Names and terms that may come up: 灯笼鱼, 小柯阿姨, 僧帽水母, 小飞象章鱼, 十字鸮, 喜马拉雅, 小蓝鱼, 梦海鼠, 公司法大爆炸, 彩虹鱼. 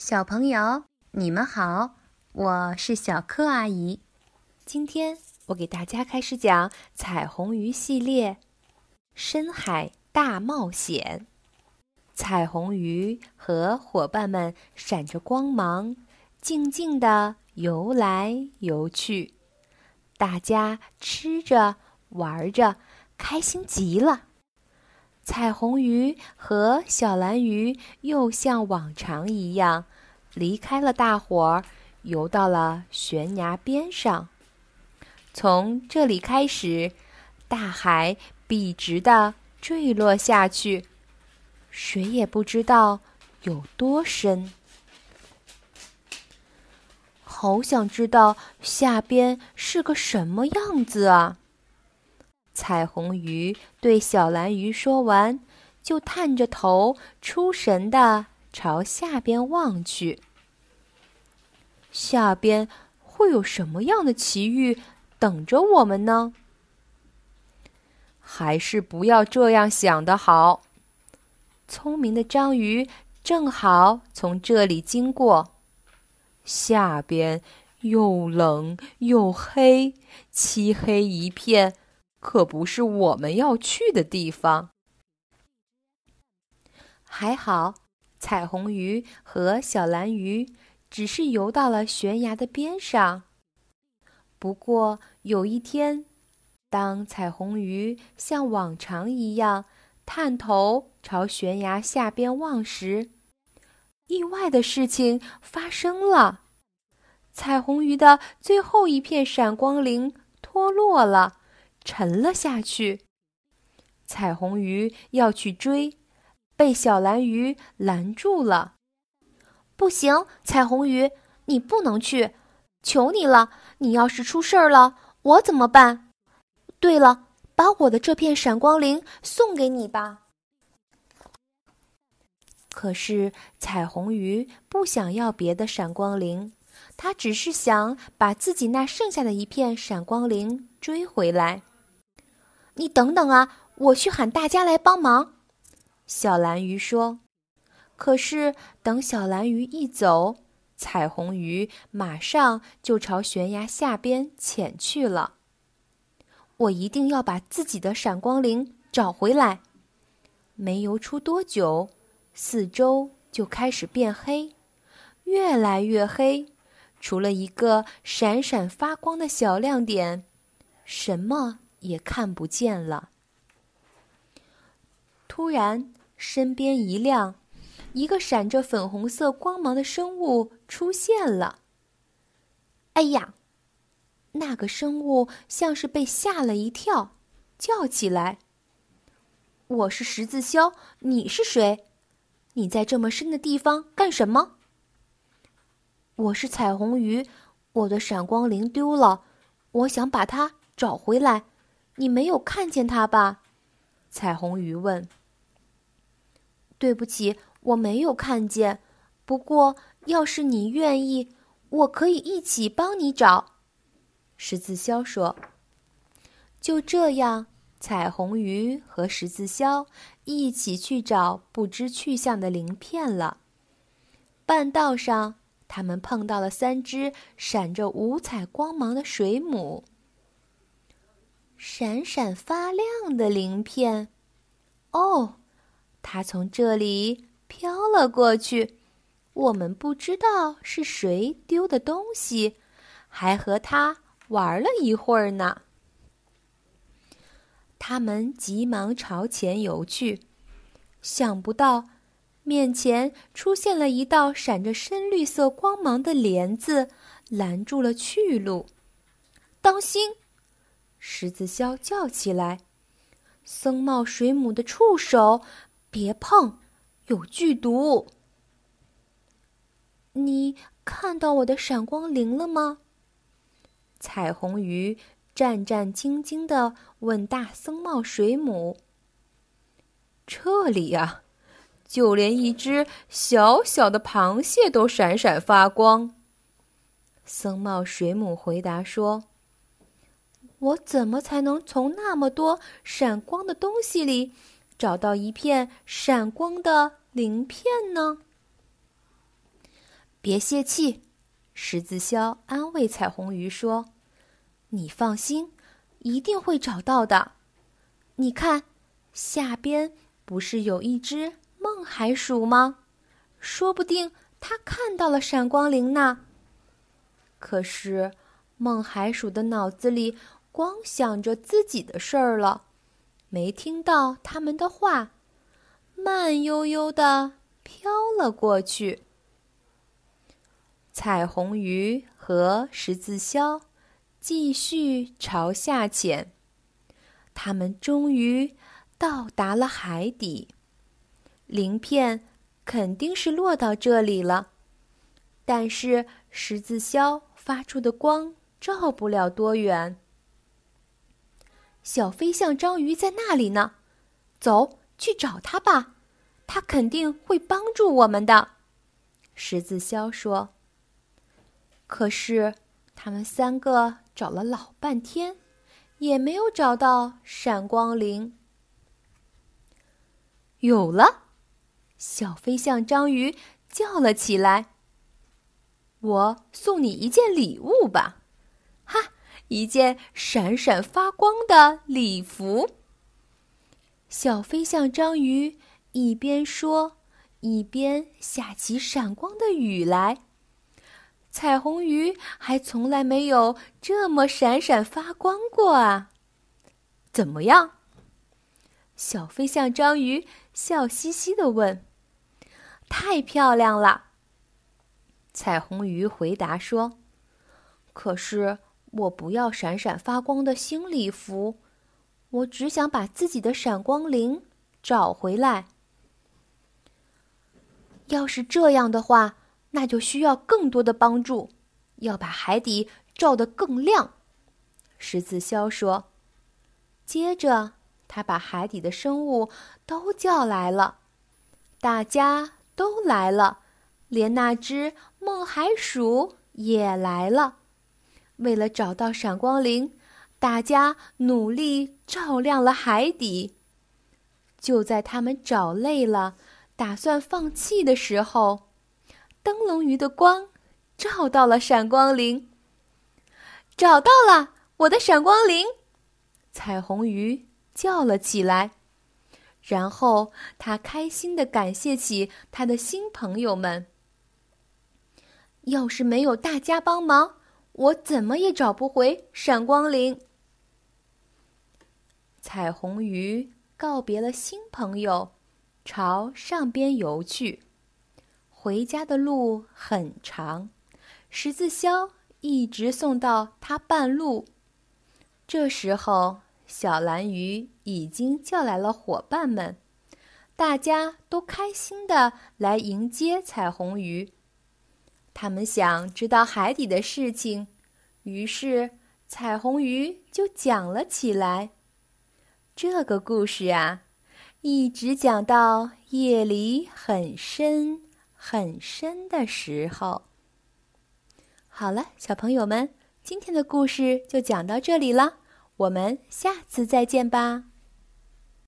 小朋友，你们好，我是小柯阿姨。今天我给大家开始讲彩虹鱼系列深海大冒险。彩虹鱼和伙伴们闪着光芒，静静地游来游去，大家吃着玩着，开心极了。彩虹鱼和小蓝鱼又像往常一样离开了大伙儿，游到了悬崖边上。从这里开始，大海笔直地坠落下去，谁也不知道有多深。好想知道下边是个什么样子啊！彩虹鱼对小蓝鱼说完，就探着头出神地朝下边望去。下边会有什么样的奇遇等着我们呢？还是不要这样想的好。聪明的章鱼正好从这里经过，下边又冷又黑，漆黑一片，可不是我们要去的地方。还好，彩虹鱼和小蓝鱼只是游到了悬崖的边上。不过有一天，当彩虹鱼像往常一样探头朝悬崖下边望时，意外的事情发生了。彩虹鱼的最后一片闪光鳞脱落了，沉了下去。彩虹鱼要去追，被小蓝鱼拦住了。不行，彩虹鱼，你不能去，求你了，你要是出事儿了，我怎么办？对了，把我的这片闪光鳞送给你吧。可是彩虹鱼不想要别的闪光鳞，它只是想把自己那剩下的一片闪光鳞追回来。你等等啊，我去喊大家来帮忙。小蓝鱼说。可是等小蓝鱼一走，彩虹鱼马上就朝悬崖下边潜去了。我一定要把自己的闪光鳞找回来。没游出多久，四周就开始变黑，越来越黑，除了一个闪闪发光的小亮点，什么也看不见了。突然，身边一亮，一个闪着粉红色光芒的生物出现了。哎呀！那个生物像是被吓了一跳，叫起来：“我是十字鸮，你是谁？你在这么深的地方干什么？”“我是彩虹鱼，我的闪光鳞丢了，我想把它找回来，你没有看见它吧？”彩虹鱼问。“对不起，我没有看见，不过要是你愿意，我可以一起帮你找。”十字鸮说。就这样，彩虹鱼和十字鸮一起去找不知去向的鳞片了。半道上，他们碰到了三只闪着五彩光芒的水母。闪闪发亮的鳞片，哦，它从这里飘了过去。我们不知道是谁丢的东西，还和它玩了一会儿呢。他们急忙朝前游去，想不到面前出现了一道闪着深绿色光芒的帘子，拦住了去路。当心！十字鸮叫起来：“僧帽水母的触手，别碰，有剧毒！”“你看到我的闪光鳞了吗？”彩虹鱼战战兢兢地问大僧帽水母。这里啊，就连一只小小的螃蟹都闪闪发光。僧帽水母回答说：“我怎么才能从那么多闪光的东西里找到一片闪光的鳞片呢？”别泄气。十字鸮安慰彩虹鱼说，你放心，一定会找到的。你看，下边不是有一只梦海鼠吗？说不定它看到了闪光灵呢。可是梦海鼠的脑子里光想着自己的事儿了，没听到他们的话，慢悠悠地飘了过去。彩虹鱼和十字鸮继续朝下潜，他们终于到达了海底。鳞片肯定是落到这里了，但是十字鸮发出的光照不了多远。小飞象章鱼在那里呢，走，去找它吧，它肯定会帮助我们的。十字鸮说。可是他们三个找了老半天，也没有找到闪光灵。有了！小飞象章鱼叫了起来，我送你一件礼物吧，哈，一件闪闪发光的礼服。小飞象章鱼一边说，一边下起闪光的雨来。彩虹鱼还从来没有这么闪闪发光过啊！怎么样？小飞象章鱼笑嘻嘻地问。太漂亮了！彩虹鱼回答说，可是我不要闪闪发光的新礼服，我只想把自己的闪光铃找回来。要是这样的话，那就需要更多的帮助，要把海底照得更亮。十字鸮说。接着他把海底的生物都叫来了，大家都来了，连那只梦海鼠也来了。为了找到闪光灵，大家努力照亮了海底。就在他们找累了，打算放弃的时候，灯笼鱼的光照到了闪光灵。找到了，我的闪光灵！彩虹鱼叫了起来，然后他开心地感谢起他的新朋友们。要是没有大家帮忙，我怎么也找不回闪光灵。彩虹鱼告别了新朋友，朝上边游去。回家的路很长，十字鸮一直送到他半路。这时候，小蓝鱼已经叫来了伙伴们，大家都开心地来迎接彩虹鱼。他们想知道海底的事情，于是彩虹鱼就讲了起来。这个故事啊，一直讲到夜里很深很深的时候。好了，小朋友们，今天的故事就讲到这里了，我们下次再见吧。